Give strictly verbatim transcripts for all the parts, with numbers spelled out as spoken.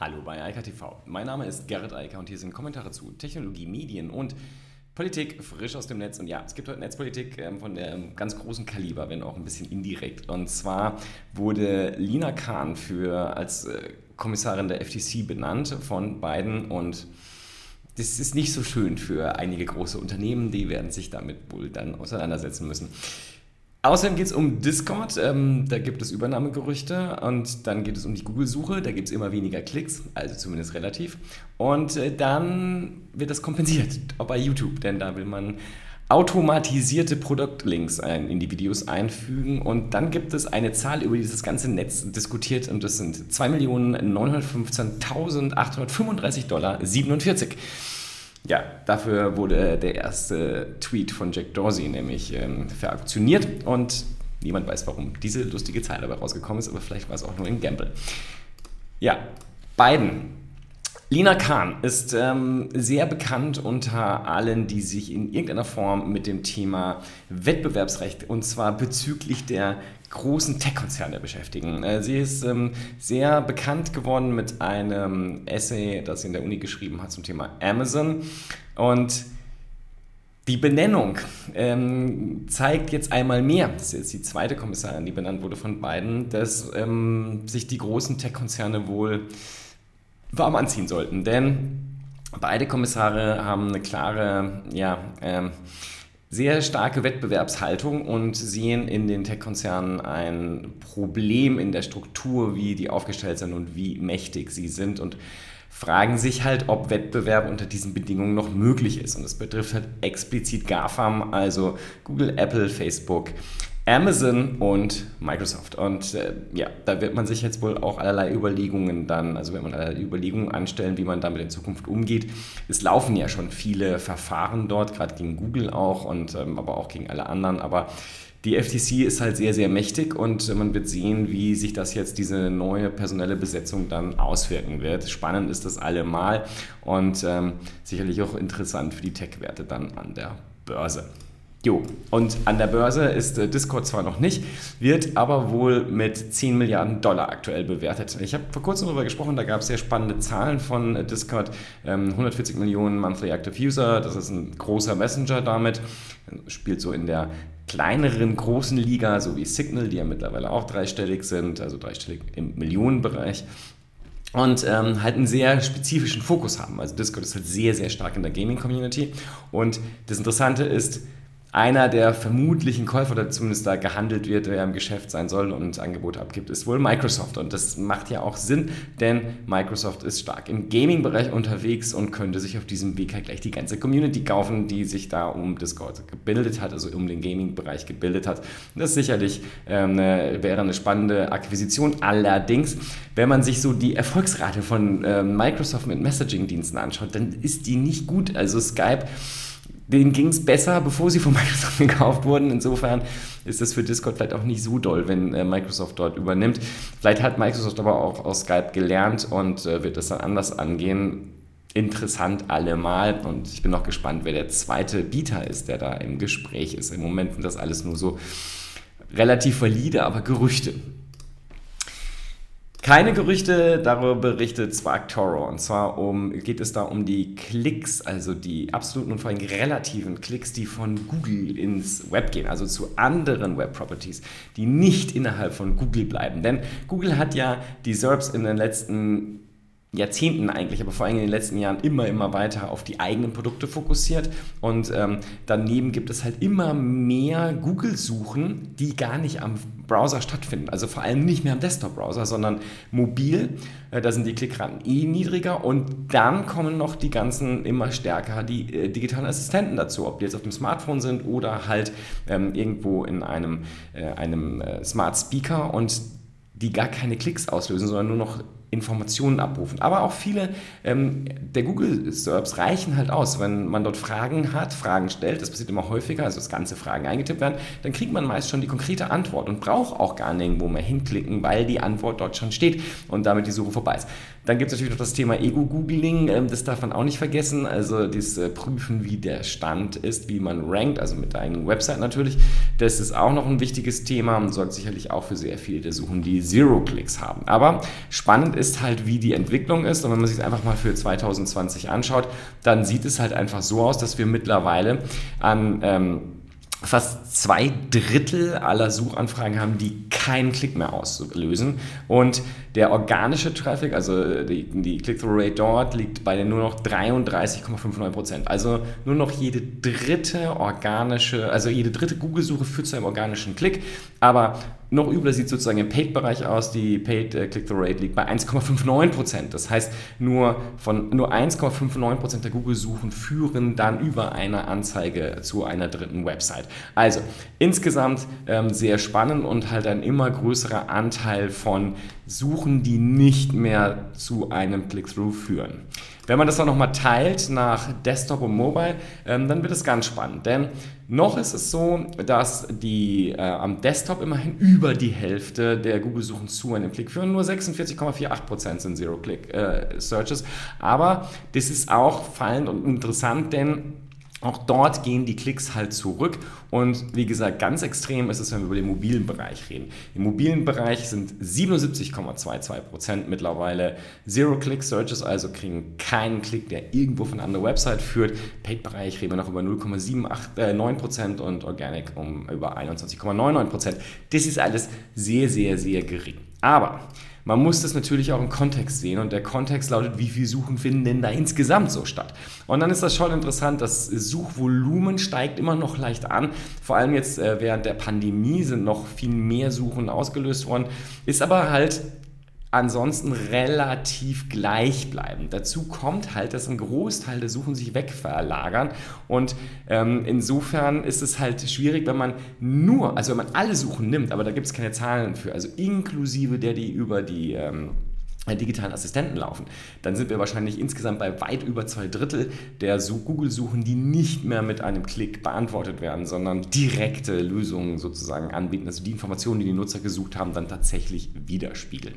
Hallo bei eicker Punkt T V. Mein Name ist Gerrit Eicker und hier sind Kommentare zu Technologie, Medien und Politik frisch aus dem Netz. Und ja, es gibt heute Netzpolitik von einem ganz großen Kaliber, wenn auch ein bisschen indirekt. Und zwar wurde Lina Khan für, als Kommissarin der F T C benannt von Biden und das ist nicht so schön für einige große Unternehmen, die werden sich damit wohl dann auseinandersetzen müssen. Außerdem geht es um Discord, ähm, da gibt es Übernahmegerüchte und dann geht es um die Google-Suche, da gibt es immer weniger Klicks, also zumindest relativ. Und äh, dann wird das kompensiert, auch bei YouTube, denn da will man automatisierte Produktlinks ein, in die Videos einfügen. Und dann gibt es eine Zahl, über die das ganze Netz diskutiert und das sind zwei Millionen neunhundertfünfzehntausendachthundertfünfunddreißig Dollar siebenundvierzig. Ja, dafür wurde der erste Tweet von Jack Dorsey nämlich ähm, veraktioniert und niemand weiß, warum diese lustige Zahl dabei rausgekommen ist, aber vielleicht war es auch nur ein Gamble. Ja, Biden. Lina Khan ist ähm, sehr bekannt unter allen, die sich in irgendeiner Form mit dem Thema Wettbewerbsrecht und zwar bezüglich der großen Tech-Konzerne beschäftigen. Äh, sie ist ähm, sehr bekannt geworden mit einem Essay, das sie in der Uni geschrieben hat zum Thema Amazon und die Benennung ähm, zeigt jetzt einmal mehr, das ist jetzt die zweite Kommissarin, die benannt wurde von Biden, dass ähm, sich die großen Tech-Konzerne wohl warm anziehen sollten, denn beide Kommissare haben eine klare, ja, ähm, sehr starke Wettbewerbshaltung und sehen in den Tech-Konzernen ein Problem in der Struktur, wie die aufgestellt sind und wie mächtig sie sind und fragen sich halt, ob Wettbewerb unter diesen Bedingungen noch möglich ist. Und das betrifft halt explizit GAFAM, also Google, Apple, Facebook, Amazon und Microsoft. Und äh, ja, da wird man sich jetzt wohl auch allerlei Überlegungen dann, also wenn man allerlei Überlegungen anstellen, wie man damit in Zukunft umgeht. Es laufen ja schon viele Verfahren dort, gerade gegen Google auch und ähm, aber auch gegen alle anderen. Aber die F T C ist halt sehr, sehr mächtig und man wird sehen, wie sich das jetzt, diese neue personelle Besetzung dann auswirken wird. Spannend ist das allemal und ähm, sicherlich auch interessant für die Tech-Werte dann an der Börse. Jo, und an der Börse ist Discord zwar noch nicht, wird aber wohl mit zehn Milliarden Dollar aktuell bewertet. Ich habe vor kurzem darüber gesprochen, da gab es sehr spannende Zahlen von Discord. hundertvierzig Millionen Monthly Active User, das ist ein großer Messenger damit, spielt so in der kleineren, großen Liga, so wie Signal, die ja mittlerweile auch dreistellig sind, also dreistellig im Millionenbereich. Und ähm, halt einen sehr spezifischen Fokus haben. Also Discord ist halt sehr, sehr stark in der Gaming-Community. Und das Interessante ist, einer der vermutlichen Käufer, der zumindest da gehandelt wird, der im Geschäft sein soll und Angebote abgibt, ist wohl Microsoft. Und das macht ja auch Sinn, denn Microsoft ist stark im Gaming-Bereich unterwegs und könnte sich auf diesem Weg halt gleich die ganze Community kaufen, die sich da um Discord gebildet hat, also um den Gaming-Bereich gebildet hat. Das sicherlich ähm, wäre eine spannende Akquisition. Allerdings, wenn man sich so die Erfolgsrate von ähm, Microsoft mit Messaging-Diensten anschaut, dann ist die nicht gut. Also Skype, denen ging es besser, bevor sie von Microsoft gekauft wurden. Insofern ist das für Discord vielleicht auch nicht so doll, wenn äh, Microsoft dort übernimmt. Vielleicht hat Microsoft aber auch aus Skype gelernt und äh, wird das dann anders angehen. Interessant allemal. Und ich bin noch gespannt, wer der zweite Bieter ist, der da im Gespräch ist. Im Moment sind das alles nur so relativ valide, aber Gerüchte. Keine Gerüchte, darüber berichtet SparkToro. Und zwar um, geht es da um die Klicks, also die absoluten und vor allem relativen Klicks, die von Google ins Web gehen, also zu anderen Web-Properties, die nicht innerhalb von Google bleiben. Denn Google hat ja die S E R Ps in den letzten Jahrzehnten eigentlich, aber vor allem in den letzten Jahren immer, immer weiter auf die eigenen Produkte fokussiert und ähm, daneben gibt es halt immer mehr Google-Suchen, die gar nicht am Browser stattfinden, also vor allem nicht mehr am Desktop-Browser, sondern mobil, äh, da sind die Klickraten eh niedriger und dann kommen noch die ganzen immer stärker die äh, digitalen Assistenten dazu, ob die jetzt auf dem Smartphone sind oder halt ähm, irgendwo in einem, äh, einem äh, Smart Speaker und die gar keine Klicks auslösen, sondern nur noch Informationen abrufen. Aber auch viele ähm, der Google-S E R Ps reichen halt aus. Wenn man dort Fragen hat, Fragen stellt, das passiert immer häufiger, also das ganze Fragen eingetippt werden, dann kriegt man meist schon die konkrete Antwort und braucht auch gar nirgendwo mehr hinklicken, weil die Antwort dort schon steht und damit die Suche vorbei ist. Dann gibt es natürlich noch das Thema Ego-Googling, ähm, das darf man auch nicht vergessen, also das äh, Prüfen, wie der Stand ist, wie man rankt, also mit der eigenen Website natürlich, das ist auch noch ein wichtiges Thema und sorgt sicherlich auch für sehr viele der Suchen, die Zero-Klicks haben. Aber spannend ist halt, wie die Entwicklung ist. Und wenn man sich einfach mal für zwanzig zwanzig anschaut, dann sieht es halt einfach so aus, dass wir mittlerweile an ähm, fast zwei Drittel aller Suchanfragen haben, die keinen Klick mehr auslösen. Und der organische Traffic, also die, die Click-Through-Rate dort, liegt bei nur noch dreiunddreißig Komma neunundfünfzig Prozent. Also nur noch jede dritte organische, also jede dritte Google-Suche führt zu einem organischen Klick. Aber noch übler sieht sozusagen im Paid-Bereich aus. Die Paid-Click-Through-Rate liegt bei eins Komma neunundfünfzig Prozent. Das heißt, nur von nur eins Komma neunundfünfzig Prozent der Google-Suchen führen dann über eine Anzeige zu einer dritten Website. Also insgesamt ähm, sehr spannend und halt ein immer größerer Anteil von Suchen, die nicht mehr zu einem Click-Through führen. Wenn man das dann nochmal teilt nach Desktop und Mobile, ähm, dann wird es ganz spannend, denn noch ist es so, dass die äh, am Desktop immerhin über die Hälfte der Google-Suchen zu einem Klick führen, nur sechsundvierzig Komma vier acht Prozent sind Zero-Click-Searches, äh, aber das ist auch fallend und interessant, denn auch dort gehen die Klicks halt zurück und wie gesagt, ganz extrem ist es, wenn wir über den mobilen Bereich reden. Im mobilen Bereich sind siebenundsiebzig Komma zweiundzwanzig Prozent mittlerweile Zero-Click-Searches, also kriegen keinen Klick, der irgendwo von einer anderen Website führt. Paid-Bereich reden wir noch über null Komma neunundsiebzig Prozent und Organic um über einundzwanzig Komma neunundneunzig Prozent. Das ist alles sehr, sehr, sehr gering. Aber man muss das natürlich auch im Kontext sehen und der Kontext lautet, wie viel Suchen finden denn da insgesamt so statt? Und dann ist das schon interessant, das Suchvolumen steigt immer noch leicht an, vor allem jetzt äh, während der Pandemie sind noch viel mehr Suchen ausgelöst worden, ist aber halt ansonsten relativ gleichbleibend. Dazu kommt halt, dass ein Großteil der Suchen sich wegverlagern und ähm, insofern ist es halt schwierig, wenn man nur, also wenn man alle Suchen nimmt, aber da gibt es keine Zahlen für, also inklusive der, die über die ähm, digitalen Assistenten laufen, dann sind wir wahrscheinlich insgesamt bei weit über zwei Drittel der Google-Suchen, die nicht mehr mit einem Klick beantwortet werden, sondern direkte Lösungen sozusagen anbieten, also die Informationen, die die Nutzer gesucht haben, dann tatsächlich widerspiegeln.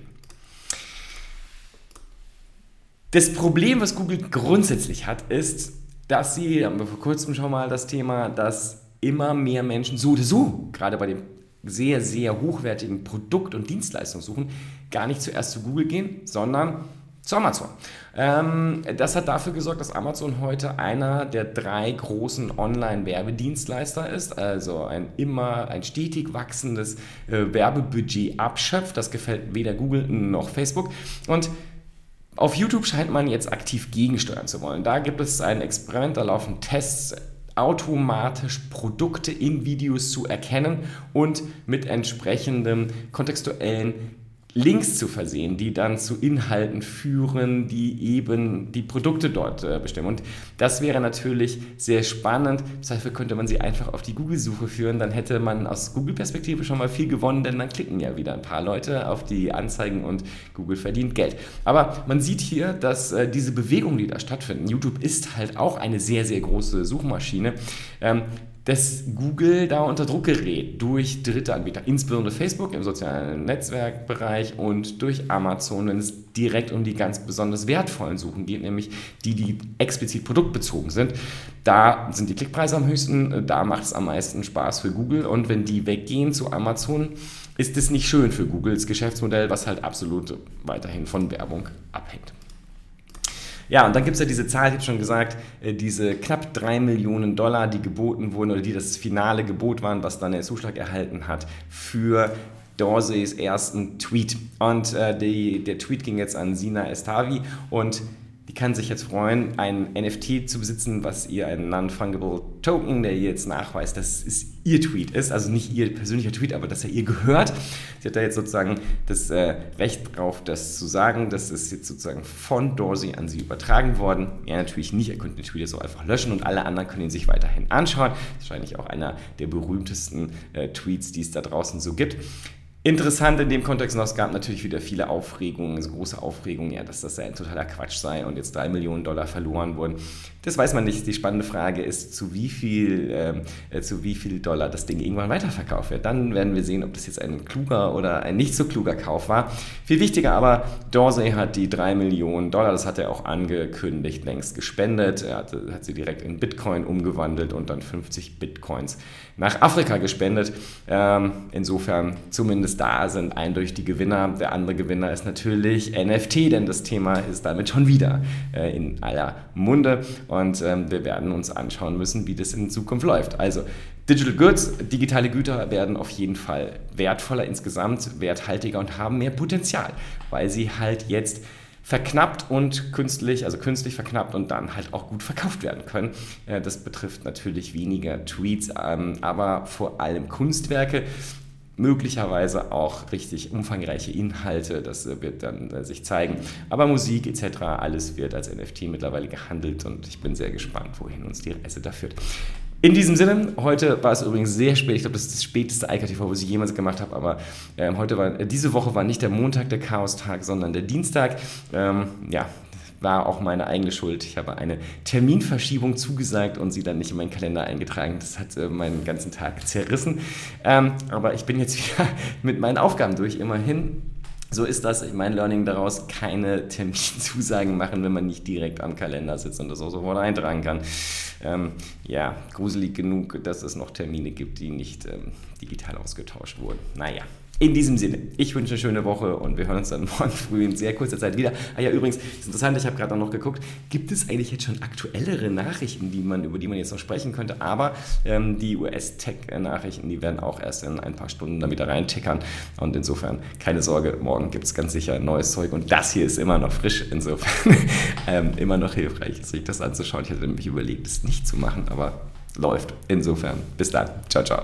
Das Problem, was Google grundsätzlich hat, ist, dass sie, haben wir vor kurzem schon mal das Thema, dass immer mehr Menschen so oder so, gerade bei dem sehr, sehr hochwertigen Produkt- und Dienstleistungssuchen, gar nicht zuerst zu Google gehen, sondern zu Amazon. Ähm, das hat dafür gesorgt, dass Amazon heute einer der drei großen Online-Werbedienstleister ist, also ein immer ein stetig wachsendes äh, Werbebudget abschöpft. Das gefällt weder Google noch Facebook. Und auf YouTube scheint man jetzt aktiv gegensteuern zu wollen. Da gibt es ein Experiment, da laufen Tests, automatisch Produkte in Videos zu erkennen und mit entsprechenden kontextuellen Links zu versehen, die dann zu Inhalten führen, die eben die Produkte dort äh, bestimmen. Und das wäre natürlich sehr spannend. Dafür könnte man sie einfach auf die Google-Suche führen. Dann hätte man aus Google-Perspektive schon mal viel gewonnen, denn dann klicken ja wieder ein paar Leute auf die Anzeigen und Google verdient Geld. Aber man sieht hier, dass äh, diese Bewegungen, die da stattfinden, YouTube ist halt auch eine sehr, sehr große Suchmaschine, ähm, dass Google da unter Druck gerät durch dritte Anbieter, insbesondere Facebook im sozialen Netzwerkbereich und durch Amazon, wenn es direkt um die ganz besonders wertvollen Suchen geht, nämlich die, die explizit produktbezogen sind. Da sind die Klickpreise am höchsten, da macht es am meisten Spaß für Google und wenn die weggehen zu Amazon, ist es nicht schön für Googles Geschäftsmodell, was halt absolut weiterhin von Werbung abhängt. Ja, und dann gibt es ja diese Zahl, ich habe schon gesagt, diese knapp drei Millionen Dollar, die geboten wurden oder die das finale Gebot waren, was dann der Zuschlag erhalten hat für Dorseys ersten Tweet. Und äh, die, der Tweet ging jetzt an Sina Estavi und die kann sich jetzt freuen, ein N F T zu besitzen, was ihr einen Non-Fungible Token, der ihr jetzt nachweist, dass es ihr Tweet ist, also nicht ihr persönlicher Tweet, aber dass er ihr gehört. Sie hat da jetzt sozusagen das äh, Recht drauf, das zu sagen. Das ist jetzt sozusagen von Dorsey an sie übertragen worden. Er natürlich nicht, er könnte den Tweet so einfach löschen und alle anderen können ihn sich weiterhin anschauen. Das ist wahrscheinlich auch einer der berühmtesten äh, Tweets, die es da draußen so gibt. Interessant in dem Kontext noch, es gab natürlich wieder viele Aufregungen, also große Aufregungen, ja, dass das ja ein totaler Quatsch sei und jetzt drei Millionen Dollar verloren wurden. Das weiß man nicht. Die spannende Frage ist, zu wie viel, äh, zu wie viel Dollar das Ding irgendwann weiterverkauft wird. Dann werden wir sehen, ob das jetzt ein kluger oder ein nicht so kluger Kauf war. Viel wichtiger aber, Dorsey hat die drei Millionen Dollar, das hat er auch angekündigt, längst gespendet. Er hat, hat sie direkt in Bitcoin umgewandelt und dann fünfzig Bitcoins nach Afrika gespendet. Ähm, insofern zumindest Ergebnis da sind eindeutig Gewinner. Der andere Gewinner ist natürlich N F T, denn das Thema ist damit schon wieder äh, in aller Munde und ähm, wir werden uns anschauen müssen, wie das in Zukunft läuft. Also Digital Goods, digitale Güter werden auf jeden Fall wertvoller insgesamt, werthaltiger und haben mehr Potenzial, weil sie halt jetzt verknappt und künstlich, also künstlich verknappt und dann halt auch gut verkauft werden können. Das betrifft natürlich weniger Tweets, aber vor allem Kunstwerke, möglicherweise auch richtig umfangreiche Inhalte, das wird dann sich zeigen. Aber Musik et cetera, alles wird als N F T mittlerweile gehandelt und ich bin sehr gespannt, wohin uns die Reise da führt. In diesem Sinne, heute war es übrigens sehr spät, ich glaube, das ist das späteste eicker Punkt T V, was ich jemals gemacht habe, aber ähm, heute war, diese Woche war nicht der Montag der Chaos-Tag, sondern der Dienstag, ähm, ja, war auch meine eigene Schuld. Ich habe eine Terminverschiebung zugesagt und sie dann nicht in meinen Kalender eingetragen. Das hat äh, meinen ganzen Tag zerrissen, ähm, aber ich bin jetzt wieder mit meinen Aufgaben durch, immerhin. So ist das, mein Learning daraus, keine Terminzusagen machen, wenn man nicht direkt am Kalender sitzt und das auch sofort eintragen kann. Ähm, ja, gruselig genug, dass es noch Termine gibt, die nicht ähm, digital ausgetauscht wurden. Naja, in diesem Sinne, ich wünsche eine schöne Woche und wir hören uns dann morgen früh in sehr kurzer Zeit wieder. Ah ja, übrigens, ist interessant, ich habe gerade noch geguckt, gibt es eigentlich jetzt schon aktuellere Nachrichten, die man, über die man jetzt noch sprechen könnte, aber ähm, die U S-Tech-Nachrichten, die werden auch erst in ein paar Stunden dann wieder reintickern und insofern keine Sorge, morgen gibt es ganz sicher neues Zeug und das hier ist immer noch frisch, insofern ähm, immer noch hilfreich, sich das anzuschauen. Ich hatte nämlich überlegt, es nicht zu machen, aber läuft. Insofern, bis dann. Ciao, ciao.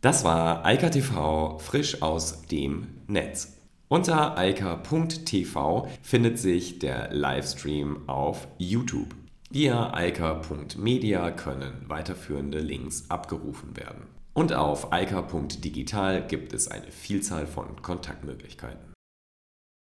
Das war eicker Punkt T V, frisch aus dem Netz. Unter eicker Punkt T V findet sich der Livestream auf YouTube. Via eicker Punkt media können weiterführende Links abgerufen werden. Und auf eicker Punkt digital gibt es eine Vielzahl von Kontaktmöglichkeiten.